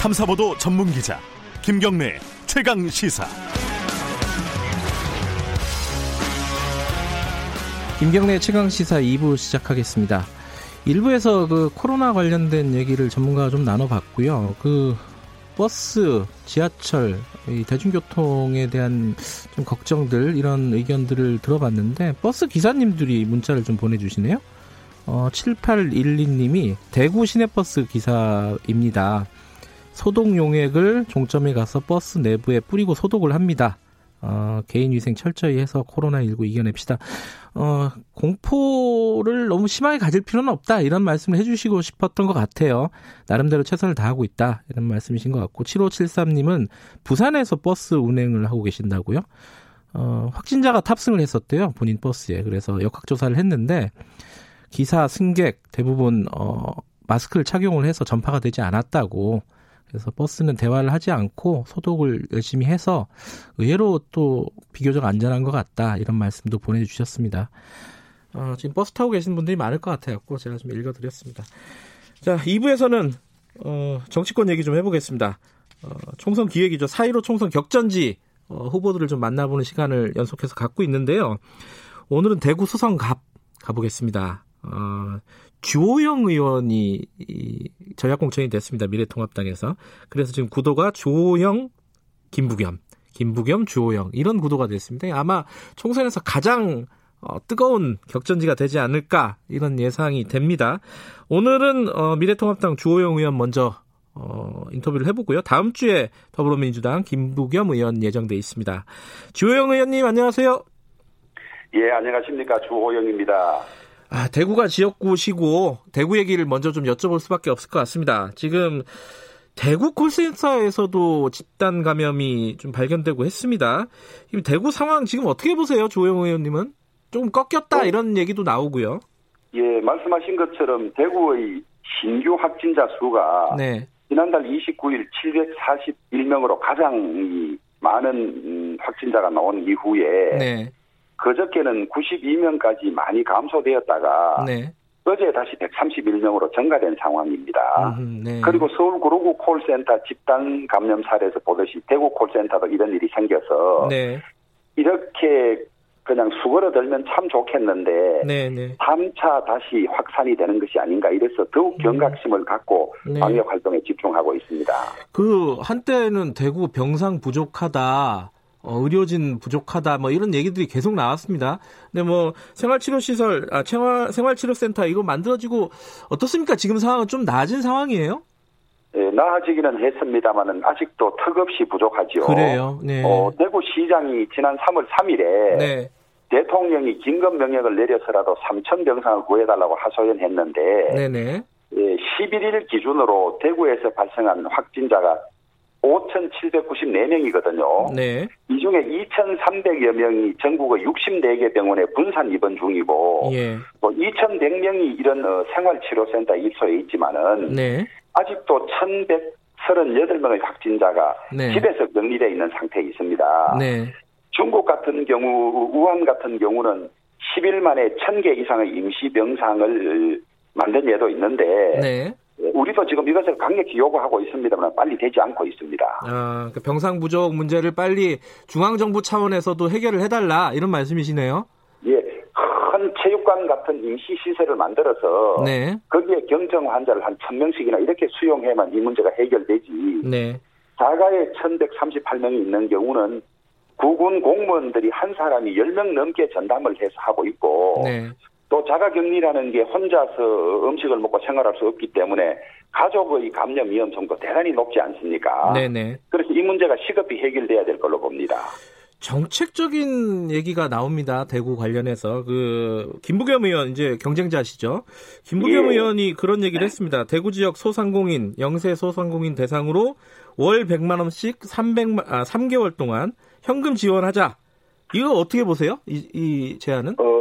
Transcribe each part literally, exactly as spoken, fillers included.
탐사보도 전문기자 김경래 최강시사. 김경래 최강시사 이 부 시작하겠습니다. 일 부에서 그 코로나 관련된 얘기를 전문가와 좀 나눠봤고요. 그 버스, 지하철, 이 대중교통에 대한 좀 걱정들, 이런 의견들을 들어봤는데 버스 기사님들이 문자를 좀 보내주시네요. 어, 칠팔일이 님이 대구 시내버스 기사입니다. 소독 용액을 종점에 가서 버스 내부에 뿌리고 소독을 합니다. 어, 개인위생 철저히 해서 코로나십구 이겨냅시다. 어, 공포를 너무 심하게 가질 필요는 없다, 이런 말씀을 해주시고 싶었던 것 같아요. 나름대로 최선을 다하고 있다, 이런 말씀이신 것 같고, 칠오칠삼 님은 부산에서 버스 운행을 하고 계신다고요? 어, 확진자가 탑승을 했었대요, 본인 버스에. 그래서 역학조사를 했는데 기사, 승객 대부분 어, 마스크를 착용을 해서 전파가 되지 않았다고. 그래서 버스는 대화를 하지 않고 소독을 열심히 해서 의외로 또 비교적 안전한 것 같다, 이런 말씀도 보내주셨습니다. 어, 지금 버스 타고 계신 분들이 많을 것 같아서 제가 좀 읽어드렸습니다. 자, 이 부에서는 어, 정치권 얘기 좀 해보겠습니다. 어, 총선 기획이죠. 사 일오 총선 격전지 어, 후보들을 좀 만나보는 시간을 연속해서 갖고 있는데요. 오늘은 대구 수성갑 가보겠습니다. 어, 주호영 의원이 전략공천이 됐습니다. 미래통합당에서. 그래서 지금 구도가 주호영, 김부겸, 김부겸, 주호영, 이런 구도가 됐습니다. 아마 총선에서 가장 어, 뜨거운 격전지가 되지 않을까, 이런 예상이 됩니다. 오늘은 어, 미래통합당 주호영 의원 먼저 어, 인터뷰를 해보고요. 다음 주에 더불어민주당 김부겸 의원 예정돼 있습니다. 주호영 의원님, 안녕하세요. 예, 안녕하십니까. 주호영입니다. 아, 대구가 지역구시고 대구 얘기를 먼저 좀 여쭤볼 수밖에 없을 것 같습니다. 지금 대구 콜센터에서도 집단 감염이 좀 발견되고 했습니다. 지금 대구 상황 지금 어떻게 보세요, 조영 의원님은? 좀 꺾였다, 이런 얘기도 나오고요. 예, 말씀하신 것처럼 대구의 신규 확진자 수가 네. 지난달 이십구 일 칠백사십일 명으로 가장 많은 확진자가 나온 이후에 네. 그저께는 구십이 명까지 많이 감소되었다가 네. 어제 다시 백삼십일 명으로 증가된 상황입니다. 음, 네. 그리고 서울 구로구 콜센터 집단 감염 사례에서 보듯이 대구 콜센터도 이런 일이 생겨서 네. 이렇게 그냥 수그러들면 참 좋겠는데 네, 네. 삼 차 다시 확산이 되는 것이 아닌가, 이래서 더욱 경각심을 갖고 네. 방역활동에 집중하고 있습니다. 그 한때는 대구 병상 부족하다, 어, 의료진 부족하다, 뭐 이런 얘기들이 계속 나왔습니다. 근데 뭐 생활치료시설, 아, 생활, 생활치료센터 이거 만들어지고 어떻습니까? 지금 상황은 좀 나아진 상황이에요? 예, 나아지기는 했습니다만은 아직도 턱없이 부족하죠. 그래요. 네. 어, 대구시장이 지난 삼월 삼일에 네. 대통령이 긴급 명령을 내려서라도 삼천 병상을 구해달라고 하소연했는데 네네. 예, 십일일 기준으로 대구에서 발생한 확진자가 오천칠백구십사 명이거든요. 네. 이 중에 이천삼백여 명이 전국의 육십사 개 병원에 분산 입원 중이고 예. 또 이천백 명이 이런 생활치료센터 입소해 있지만은 네. 아직도 천백삼십팔 명의 확진자가 네. 집에서 격리되어 있는 상태에 있습니다. 네. 중국 같은 경우, 우한 같은 경우는 십 일 만에 천 개 이상의 임시병상을 만든 예도 있는데 네. 우리도 지금 이것을 강력히 요구하고 있습니다만 빨리 되지 않고 있습니다. 아, 병상 부족 문제를 빨리 중앙정부 차원에서도 해결을 해달라, 이런 말씀이시네요. 예, 큰 체육관 같은 임시시설을 만들어서 네. 거기에 경증 환자를 한 천 명씩이나 이렇게 수용해야만 이 문제가 해결되지 네. 자가에 천백삼십팔 명이 있는 경우는 구군 공무원들이 한 사람이 열 명 넘게 전담을 해서 하고 있고 네. 또 자가격리라는 게 혼자서 음식을 먹고 생활할 수 없기 때문에 가족의 감염 위험성도 대단히 높지 않습니까? 네네. 그래서 이 문제가 시급히 해결돼야 될 걸로 봅니다. 정책적인 얘기가 나옵니다. 대구 관련해서 그 김부겸 의원, 이제 경쟁자시죠? 김부겸 예. 의원이 그런 얘기를 네. 했습니다. 대구 지역 소상공인, 영세 소상공인 대상으로 월 백만 원씩 삼백만, 아, 삼 개월 동안 현금 지원하자. 이거 어떻게 보세요? 이, 이 제안은? 어.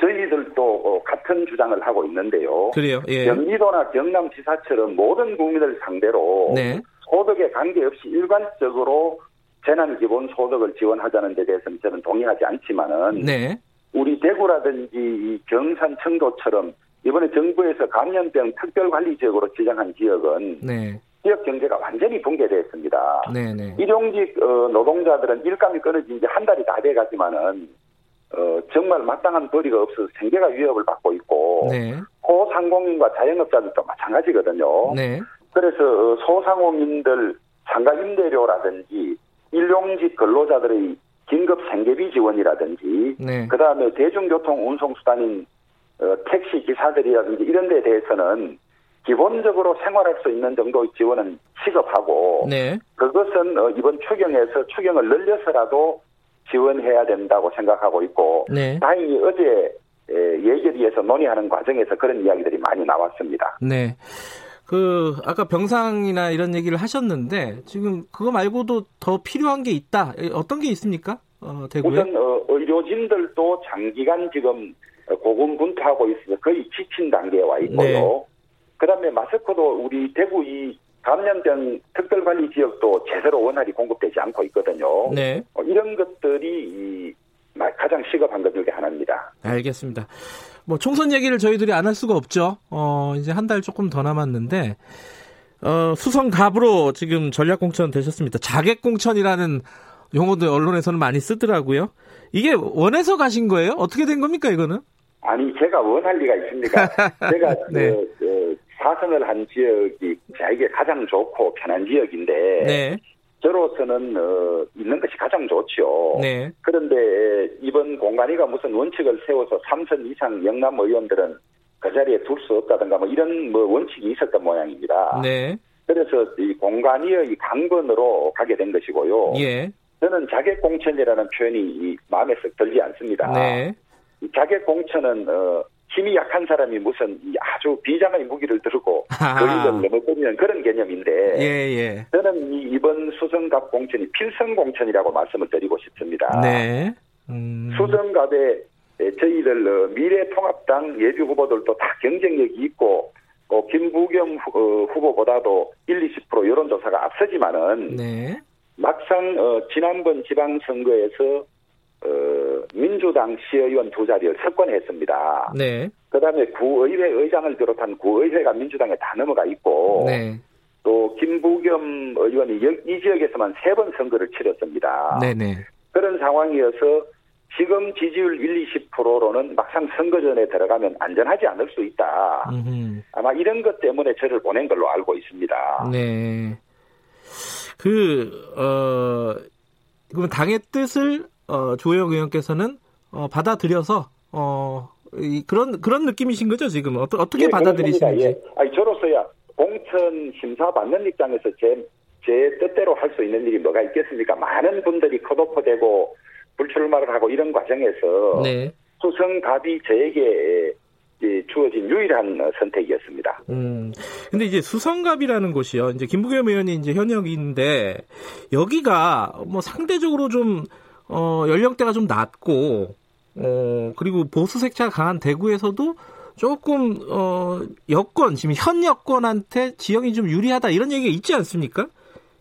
저희들도 같은 주장을 하고 있는데요. 그래요. 예. 경기도나 경남지사처럼 모든 국민을 상대로 네. 소득에 관계없이 일관적으로 재난기본소득을 지원하자는 데 대해서는 저는 동의하지 않지만은 네. 우리 대구라든지 경산, 청도처럼 이번에 정부에서 감염병 특별관리 지역으로 지정한 지역은 네. 지역 경제가 완전히 붕괴됐습니다. 네네. 일용직 어, 노동자들은 일감이 끊어진 지 한 달이 다 돼가지만은 어, 정말 마땅한 벌이가 없어서 생계가 위협을 받고 있고 네. 소상공인과 자영업자들도 마찬가지거든요. 네. 그래서 소상공인들 상가임대료라든지 일용직 근로자들의 긴급 생계비 지원이라든지 네. 그다음에 대중교통 운송수단인 어, 택시 기사들이라든지 이런 데에 대해서는 기본적으로 생활할 수 있는 정도의 지원은 취급하고 네. 그것은 어, 이번 추경에서 추경을 늘려서라도 지원해야 된다고 생각하고 있고 네. 다행히 어제 예결위에서 논의하는 과정에서 그런 이야기들이 많이 나왔습니다. 네. 그 아까 병상이나 이런 얘기를 하셨는데 지금 그거 말고도 더 필요한 게 있다. 어떤 게 있습니까? 어, 대구에? 우선 어, 의료진들도 장기간 지금 고군분투하고 있어서 거의 지친 단계에 와 있고요. 네. 그다음에 마스크도 우리 대구 이 감염병 특별관리지역도 제대로 원활히 공급되지 않고 있거든요. 네. 어, 이런 것들이 이, 가장 시급한 것 중에 하나입니다. 알겠습니다. 뭐 총선 얘기를 저희들이 안 할 수가 없죠. 어, 이제 한 달 조금 더 남았는데 어, 수성갑으로 지금 전략공천 되셨습니다. 자객공천이라는 용어도 언론에서는 많이 쓰더라고요. 이게 원해서 가신 거예요? 어떻게 된 겁니까 이거는? 아니 제가 원할 리가 있습니까? 제가 네. 그, 그, 사선을 한 지역이 자기가 가장 좋고 편한 지역인데 네. 저로서는 어, 있는 것이 가장 좋지요. 네. 그런데 이번 공관위가 무슨 원칙을 세워서 삼선 이상 영남 의원들은 그 자리에 둘 수 없다든가 뭐 이런 뭐 원칙이 있었던 모양입니다. 네. 그래서 이 공관위의 강건으로 가게 된 것이고요. 예. 저는 자객공천이라는 표현이 이 마음에 썩 들지 않습니다. 네. 이 자객공천은 어, 힘이 약한 사람이 무슨 아주 비장의 무기를 들고 거리를 넘어보면 그런 개념인데 예, 예. 저는 이 이번 수성갑 공천이 필승공천이라고 말씀을 드리고 싶습니다. 네. 음. 수성갑에 저희들 미래통합당 예비후보들도 다 경쟁력이 있고 또 김부겸 후보보다도 일, 이십 퍼센트 여론조사가 앞서지만은 네. 막상 어, 지난번 지방선거에서 어, 민주당 시의원 두 자리를 석권했습니다. 네. 그 다음에 구의회 의장을 비롯한 구의회가 민주당에 다 넘어가 있고, 네. 또 김부겸 의원이 이 지역에서만 세 번 선거를 치렀습니다. 네네. 그런 상황이어서 지금 지지율 일, 이십 퍼센트로는 막상 선거전에 들어가면 안전하지 않을 수 있다. 음흠. 아마 이런 것 때문에 저를 보낸 걸로 알고 있습니다. 네. 그, 어, 그럼 당의 뜻을 어, 조혜영 의원께서는 어, 받아들여서 어, 이, 그런 그런 느낌이신 거죠 지금 어떠, 어떻게 예, 받아들이시는지? 예. 아니 저로서야 공천 심사 받는 입장에서 제, 제 뜻대로 할 수 있는 일이 뭐가 있겠습니까? 많은 분들이 컷오프되고 불출마를 하고 이런 과정에서 네. 수성갑이 저에게 주어진 유일한 선택이었습니다. 음, 근데 이제 수성갑이라는 곳이요. 이제 김부겸 의원이 이제 현역인데 여기가 뭐 상대적으로 좀 어, 연령대가 좀 낮고, 어, 그리고 보수 색채가 강한 대구에서도 조금, 어, 여권, 지금 현 여권한테 지형이 좀 유리하다 이런 얘기가 있지 않습니까?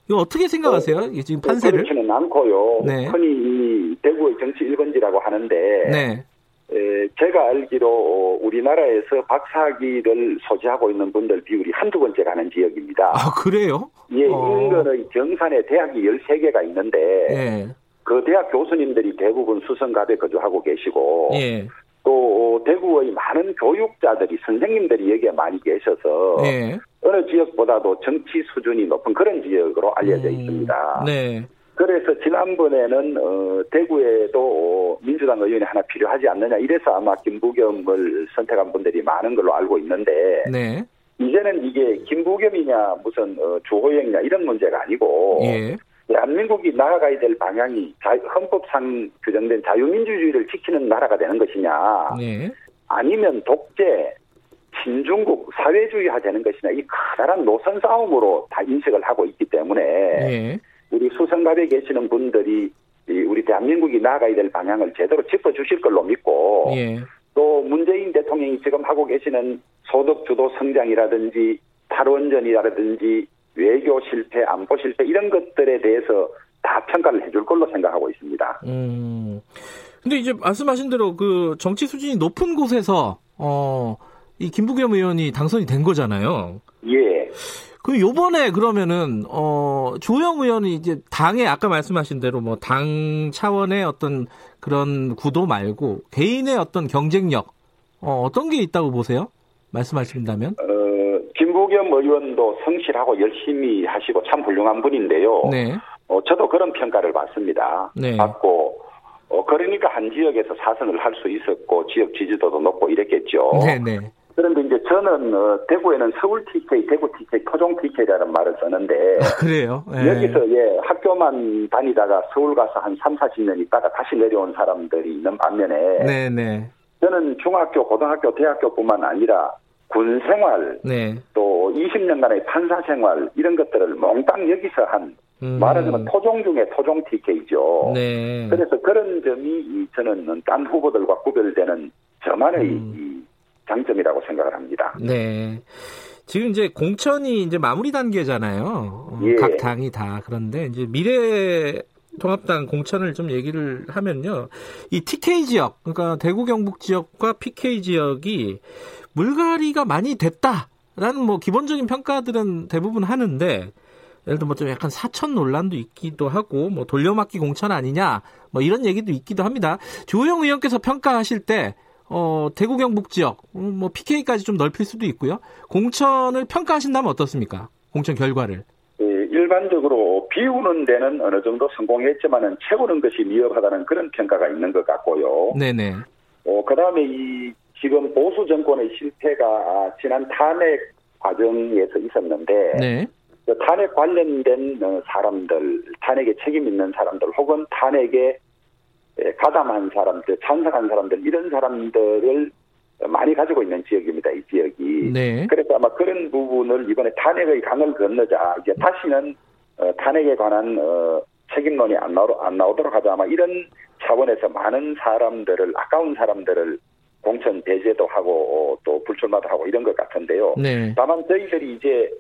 이거 어떻게 생각하세요? 어, 지금 판세를? 그렇지는 않고요. 네. 흔히 대구의 정치 일번지라고 하는데, 네. 에, 제가 알기로 우리나라에서 박사학위를 소지하고 있는 분들 비율이 한두 번째 가는 지역입니다. 아, 그래요? 예, 어. 인근의 경산에 대학이 열세 개가 있는데, 네. 그 대학 교수님들이 대부분 수성갑에 거주하고 계시고 예. 또 대구의 많은 교육자들이 선생님들이 여기에 많이 계셔서 예. 어느 지역보다도 정치 수준이 높은 그런 지역으로 알려져 있습니다. 음, 네. 그래서 지난번에는 어, 대구에도 민주당 의원이 하나 필요하지 않느냐 이래서 아마 김부겸을 선택한 분들이 많은 걸로 알고 있는데 네. 이제는 이게 김부겸이냐 무슨 어, 주호영이냐 이런 문제가 아니고 예. 대한민국이 나아가야 될 방향이 헌법상 규정된 자유민주주의를 지키는 나라가 되는 것이냐 네. 아니면 독재, 신중국, 사회주의화 되는 것이냐 이 커다란 노선 싸움으로 다 인식을 하고 있기 때문에 네. 우리 수성갑에 계시는 분들이 우리 대한민국이 나아가야 될 방향을 제대로 짚어주실 걸로 믿고 네. 또 문재인 대통령이 지금 하고 계시는 소득주도 성장이라든지 탈원전이라든지 외교 실패, 안보 실패 이런 것들에 대해서 다 평가를 해줄 걸로 생각하고 있습니다. 음. 근데 이제 말씀하신 대로 그 정치 수준이 높은 곳에서 어, 이 김부겸 의원이 당선이 된 거잖아요. 예. 그 요번에 그러면은 어 조영 의원이 이제 당의 아까 말씀하신 대로 뭐 당 차원의 어떤 그런 구도 말고 개인의 어떤 경쟁력 어 어떤 게 있다고 보세요? 말씀하신다면? 어 김부겸 의원도 성실하고 열심히 하시고 참 훌륭한 분인데요. 네. 어 저도 그런 평가를 받습니다. 네. 받고 어 그러니까 한 지역에서 사선을 할 수 있었고 지역 지지도도 높고 이랬겠죠. 네, 네. 그런데 이제 저는 어, 대구에는 서울 티케이, 대구 티케이, 토종 티케이라는 말을 쓰는데 아, 그래요? 예. 여기서 예 학교만 다니다가 서울 가서 한 삼, 사십 년 있다가 다시 내려온 사람들이 있는 반면에 네네. 저는 중학교, 고등학교, 대학교뿐만 아니라 군 생활 네. 또 이십 년간의 판사 생활 이런 것들을 몽땅 여기서 한 음. 말하자면 토종 중에 토종 티케이죠. 네. 그래서 그런 점이 저는 딴 후보들과 구별되는 저만의 음. 장점이라고 생각을 합니다. 네. 지금 이제 공천이 이제 마무리 단계잖아요. 예. 각 당이 다. 그런데 이제 미래통합당 공천을 좀 얘기를 하면요. 이 티케이 지역, 그러니까 대구 경북 지역과 피케이 지역이 물갈이가 많이 됐다라는 뭐 기본적인 평가들은 대부분 하는데 예를 들어 뭐 좀 약간 사천 논란도 있기도 하고 뭐 돌려막기 공천 아니냐 뭐 이런 얘기도 있기도 합니다. 조영 의원께서 평가하실 때 어, 대구 경북 지역, 뭐, 피케이까지 좀 넓힐 수도 있고요. 공천을 평가하신다면 어떻습니까? 공천 결과를. 예, 일반적으로 비우는 데는 어느 정도 성공했지만은 채우는 것이 미흡하다는 그런 평가가 있는 것 같고요. 네네. 어, 그 다음에 이, 지금 보수 정권의 실패가 지난 탄핵 과정에서 있었는데. 네. 그 탄핵 관련된 사람들, 탄핵에 책임 있는 사람들, 혹은 탄핵에 가담한 사람들, 찬성한 사람들 이런 사람들을 많이 가지고 있는 지역입니다. 이 지역이. 네. 그래서 아마 그런 부분을 이번에 탄핵의 강을 건너자 이제 다시는 탄핵에 관한 책임론이 안 나오 안 나오도록 하자 아마 이런 차원에서 많은 사람들을 아까운 사람들을 공천 배제도 하고 또 불출마도 하고 이런 것 같은데요. 네. 다만 저희들이 이제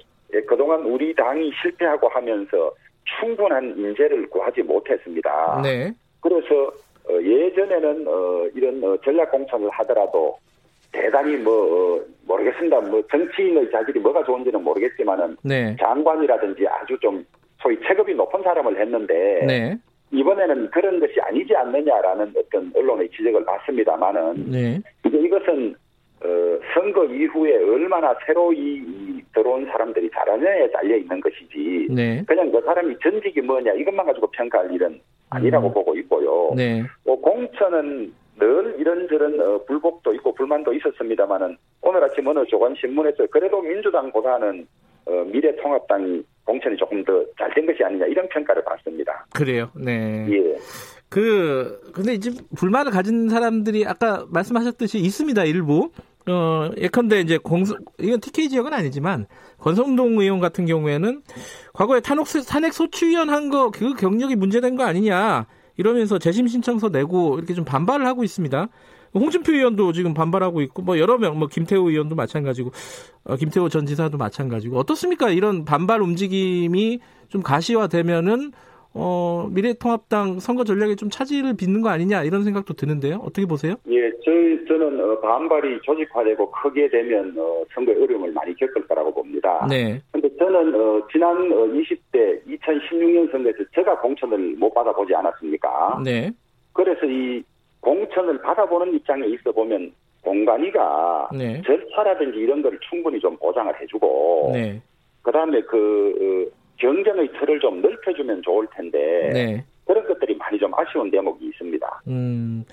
그동안 우리 당이 실패하고 하면서 충분한 인재를 구하지 못했습니다. 네. 그래서 예전에는 이런 전략 공천을 하더라도 대단히 뭐 모르겠습니다. 뭐 정치인의 자질이 뭐가 좋은지는 모르겠지만은 네. 장관이라든지 아주 좀 소위 체급이 높은 사람을 했는데 네. 이번에는 그런 것이 아니지 않느냐라는 어떤 언론의 지적을 받습니다만은 네. 이제 이것은 선거 이후에 얼마나 새로 이 들어온 사람들이 잘하냐에 달려 있는 것이지 네. 그냥 그 사람이 전직이 뭐냐 이것만 가지고 평가할 일은. 아니라고 음. 보고 있고요. 네. 어, 공천은 늘 이런저런 어, 불복도 있고 불만도 있었습니다만은 오늘 아침 어느 조간신문에서 그래도 민주당보다는 어, 미래통합당 공천이 조금 더 잘된 것이 아니냐 이런 평가를 받습니다. 그래요. 네. 예. 그 근데 이제 불만을 가진 사람들이 아까 말씀하셨듯이 있습니다. 일부. 어, 예컨대 이제 공수, 이건 티케이 지역은 아니지만, 권성동 의원 같은 경우에는 과거에 탄핵, 탄핵 소추위원 한 거, 그 경력이 문제된 거 아니냐, 이러면서 재심 신청서 내고 이렇게 좀 반발을 하고 있습니다. 홍준표 의원도 지금 반발하고 있고, 뭐 여러 명, 뭐 김태호 의원도 마찬가지고, 어, 김태호 전 지사도 마찬가지고, 어떻습니까? 이런 반발 움직임이 좀 가시화되면은, 어, 미래통합당 선거 전략에 좀 차질을 빚는 거 아니냐 이런 생각도 드는데요. 어떻게 보세요? 예, 저희, 저는 어, 반발이 조직화되고 크게 되면 어, 선거에 어려움을 많이 겪을 거라고 봅니다. 네. 그런데 저는 어, 지난 어, 이십 대 이천십육 년 선거에서 제가 공천을 못 받아보지 않았습니까? 네. 그래서 이 공천을 받아보는 입장에 있어 보면 공관위가 네. 절차라든지 이런 거를 충분히 좀 보장을 해주고 네. 그다음에 그 어, 경쟁의 틀을 좀 넓혀주면 좋을 텐데 네. 그런 것들이 많이 좀 아쉬운 대목이 있습니다. 음,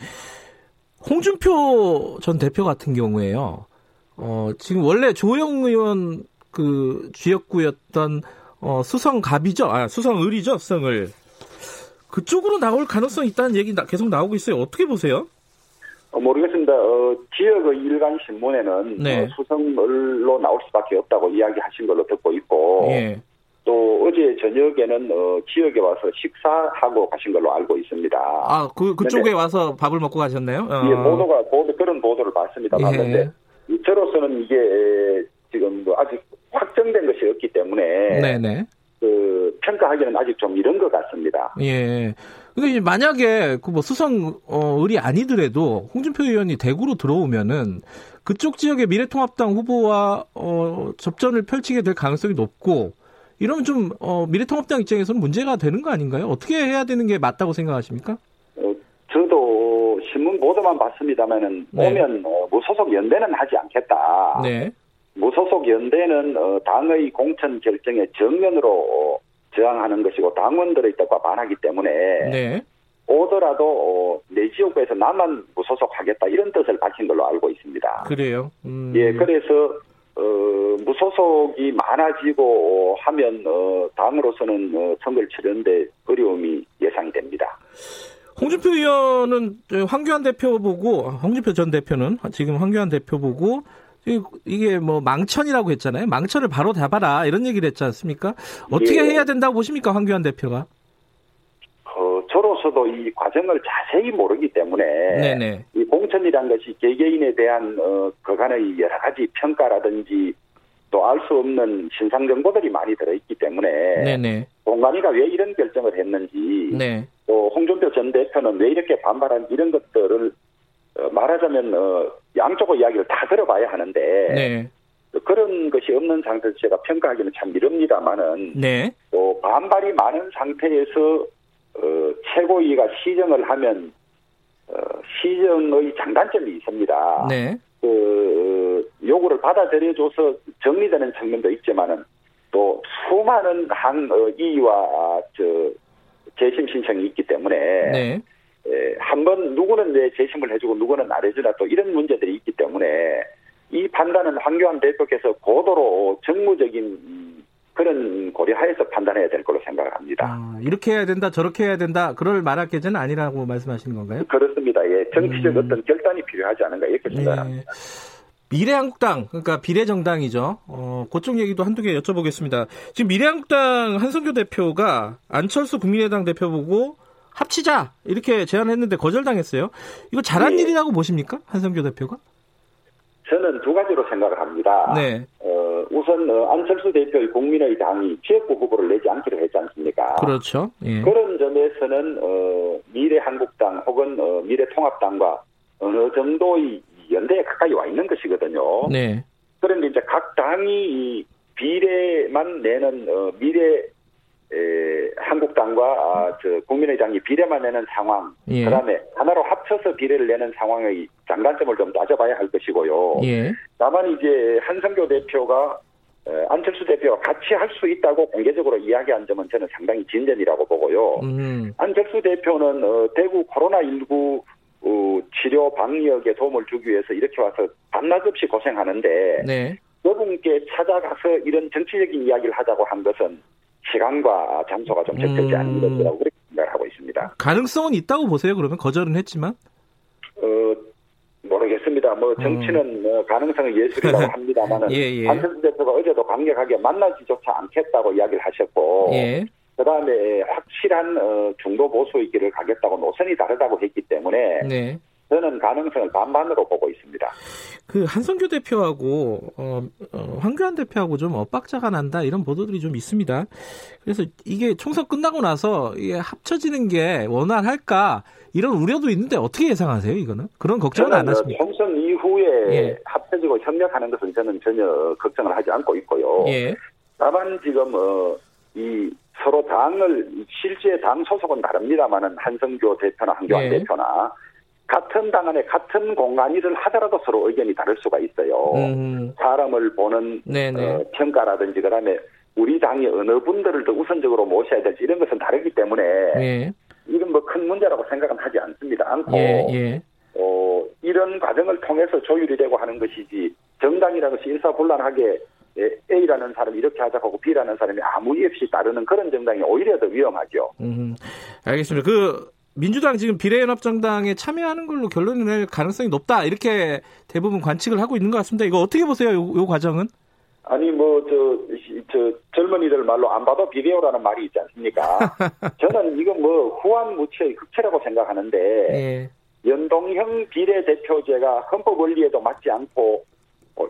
홍준표 전 대표 같은 경우에요. 어, 지금 원래 조영 의원 그 지역구였던 어, 수성갑이죠. 아, 수성을이죠. 수성을. 그쪽으로 나올 가능성이 있다는 얘기 계속 나오고 있어요. 어떻게 보세요? 어, 모르겠습니다. 어, 지역의 일간 신문에는 네. 어, 수성을로 나올 수밖에 없다고 이야기하신 걸로 듣고 있고 예. 또 어제 저녁에는 어, 지역에 와서 식사하고 가신 걸로 알고 있습니다. 아, 그 그쪽에 네네. 와서 밥을 먹고 가셨나요? 어. 예, 보도가 보도 그런 보도를 봤습니다. 예. 봤는데 저로서는 이게 지금 뭐 아직 확정된 것이 없기 때문에 네네. 그 평가하기는 아직 좀 이른 것 같습니다. 예. 근데 이제 만약에 그 뭐 수성 을이 아니더라도 홍준표 의원이 대구로 들어오면은 그쪽 지역의 미래통합당 후보와 어, 접전을 펼치게 될 가능성이 높고 이러면 좀 어, 미래통합당 입장에서는 문제가 되는 거 아닌가요? 어떻게 해야 되는 게 맞다고 생각하십니까? 어, 저도 신문 보도만 봤습니다만은 네. 오면 어, 무소속 연대는 하지 않겠다. 네. 무소속 연대는 어, 당의 공천 결정에 정면으로 어, 저항하는 것이고 당원들의 뜻과 반하기 때문에 네. 오더라도 내 지역구에서 나만 무소속하겠다 이런 뜻을 밝힌 걸로 알고 있습니다. 그래요? 음. 예, 그래서 어, 무소속이 많아지고 하면 어, 당으로서는 어, 선거를 치르는데 어려움이 예상됩니다. 홍준표 의원은 황교안 대표 보고 홍준표 전 대표는 지금 황교안 대표 보고 이게 뭐 망천이라고 했잖아요. 망천을 바로 잡아라 이런 얘기를 했지 않습니까? 어떻게 예. 해야 된다고 보십니까, 황교안 대표가? 어, 저로서도 이 과정을 자세히 모르기 때문에 네네. 이 공천이란 것이 개개인에 대한 어, 그간의 여러 가지 평가라든지 또 알 수 없는 신상 정보들이 많이 들어있기 때문에 네네. 공관위가 왜 이런 결정을 했는지 네. 또 홍준표 전 대표는 왜 이렇게 반발한지 이런 것들을 어, 말하자면 어, 양쪽의 이야기를 다 들어봐야 하는데 네. 그런 것이 없는 상태에서 제가 평가하기는 참 이릅니다만은 네. 또 반발이 많은 상태에서 어, 최고위가 시정을 하면 어, 시정의 장단점이 있습니다. 네. 그, 요구를 받아들여줘서 정리되는 측면도 있지만은 또 수많은 한 어, 이의와 저, 재심 신청이 있기 때문에 네. 예, 한번 누구는 내 재심을 해주고 누구는 안 해주나 또 이런 문제들이 있기 때문에 이 판단은 황교안 대표께서 고도로 정무적인 그런 고려하에서 판단해야 될 걸로 생각을 합니다. 아, 이렇게 해야 된다 저렇게 해야 된다 그럴 말할 계제는 아니라고 말씀하시는 건가요? 그렇습니다. 예, 정치적 음. 어떤 결단이 필요하지 않은가 이렇게 생각합니다. 예. 미래한국당, 그러니까 비례정당이죠. 어, 그쪽 얘기도 한두 개 여쭤보겠습니다. 지금 미래한국당 한성규 대표가 안철수 국민의당 대표 보고 합치자 이렇게 제안했는데 거절당했어요. 이거 잘한 네. 일이라고 보십니까? 한성규 대표가? 저는 두 가지로 생각을 합니다. 네. 어, 우선 안철수 대표의 국민의당이 지역구 후보를 내지 않기로 했지 않습니까? 그렇죠. 예. 그런 점에서는 어, 미래한국당 혹은 어, 미래통합당과 어느 정도의 연대에 가까이 와 있는 것이거든요. 네. 그런데 이제 각 당이 비례만 내는 어, 미래 에, 한국당과 아, 저 국민의당이 비례만 내는 상황, 예. 그다음에 하나로 합쳐서 비례를 내는 상황의 장단점을 좀 따져봐야 할 것이고요. 예. 다만 이제 한성규 대표가 에, 안철수 대표와 같이 할 수 있다고 공개적으로 이야기한 점은 저는 상당히 진전이라고 보고요. 음. 안철수 대표는 어, 대구 코로나십구 어, 치료 방역에 도움을 주기 위해서 이렇게 와서 밤낮 없이 고생하는데 네. 여분께 찾아가서 이런 정치적인 이야기를 하자고 한 것은 시간과 장소가 좀 적절치 않은 것이라고 그렇게 생각하고 있습니다. 가능성은 있다고 보세요? 그러면 거절은 했지만? 어, 모르겠습니다. 뭐 정치는 음. 가능성은 예술이라고 합니다만은 예, 예. 안철수 대표가 어제도 강력하게 만나지조차 않겠다고 이야기를 하셨고 예. 그다음에 확실한 중도 보수의 길을 가겠다고 노선이 다르다고 했기 때문에 네. 저는 가능성을 반반으로 보고 있습니다. 그 한성규 대표하고 어, 어, 황교안 대표하고 좀 엇박자가 난다 이런 보도들이 좀 있습니다. 그래서 이게 총선 끝나고 나서 이게 합쳐지는 게 원활할까 이런 우려도 있는데 어떻게 예상하세요? 이거는 그런 걱정은 안 하십니까? 총선 이후에 예. 합쳐지고 협력하는 것은 저는 전혀 걱정을 하지 않고 있고요. 예. 다만 지금 어, 이 서로 당을 실제 당 소속은 다릅니다만은 한성규 대표나 황교안 예. 대표나 같은 당 안에 같은 공간이를 하더라도 서로 의견이 다를 수가 있어요. 음. 사람을 보는 어, 평가라든지 그다음에 우리 당이 어느 분들을 더 우선적으로 모셔야 될지 이런 것은 다르기 때문에 예. 이건 뭐 큰 문제라고 생각은 하지 않습니다. 않고 예. 예. 어, 이런 과정을 통해서 조율이 되고 하는 것이지 정당이라는 것이 일사불란하게 A라는 사람이 이렇게 하자고 하고 B라는 사람이 아무 이유 없이 따르는 그런 정당이 오히려 더 위험하죠. 음. 알겠습니다. 그 민주당 지금 비례연합정당에 참여하는 걸로 결론을 낼 가능성이 높다 이렇게 대부분 관측을 하고 있는 것 같습니다. 이거 어떻게 보세요? 요, 요 과정은? 아니 뭐 저 저 젊은이들 말로 안 봐도 비례오라는 말이 있지 않습니까? 저는 이건 뭐 후한무치의 흑채라고 생각하는데 예. 연동형 비례대표제가 헌법 원리에도 맞지 않고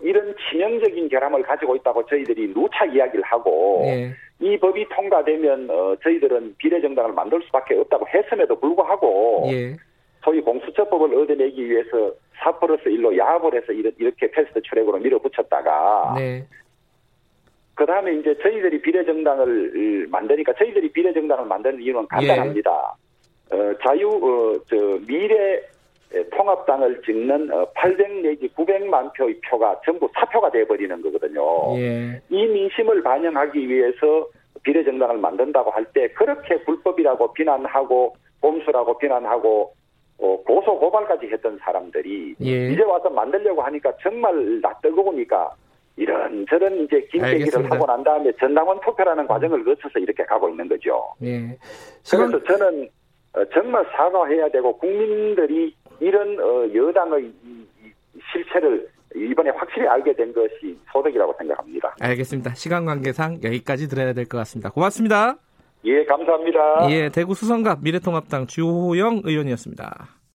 이런 치명 전형적인 결함을 가지고 있다고 저희들이 누차 이야기를 하고 네. 이 법이 통과되면 어, 저희들은 비례정당을 만들 수밖에 없다고 했음에도 불구하고 네. 소위 공수처법을 얻어내기 위해서 사 플러스 일로 야합을 해서 이렇게 패스트 트랙으로 밀어붙였다가 네. 그다음에 이제 저희들이 비례정당을 만드니까 저희들이 비례정당을 만드는 이유는 간단합니다. 예. 어, 자유 어, 저 미래 통합당을 찍는 팔백 내지 구백만 표의 표가 전부 사표가 돼버리는 거거든요. 예. 이 민심을 반영하기 위해서 비례정당을 만든다고 할 때 그렇게 불법이라고 비난하고 꼼수라고 비난하고 어, 고소 고발까지 했던 사람들이 예. 이제 와서 만들려고 하니까 정말 낯뜨거 보니까 이런저런 이제 김대기를 하고 난 다음에 전당원 투표라는 과정을 거쳐서 이렇게 가고 있는 거죠. 예. 지금... 그래서 저는 정말 사과해야 되고 국민들이 이런 여당의 실체를 이번에 확실히 알게 된 것이 소득이라고 생각합니다. 알겠습니다. 시간 관계상 여기까지 들어야 될 것 같습니다. 고맙습니다. 예, 감사합니다. 예, 대구 수성갑 미래통합당 주호영 의원이었습니다.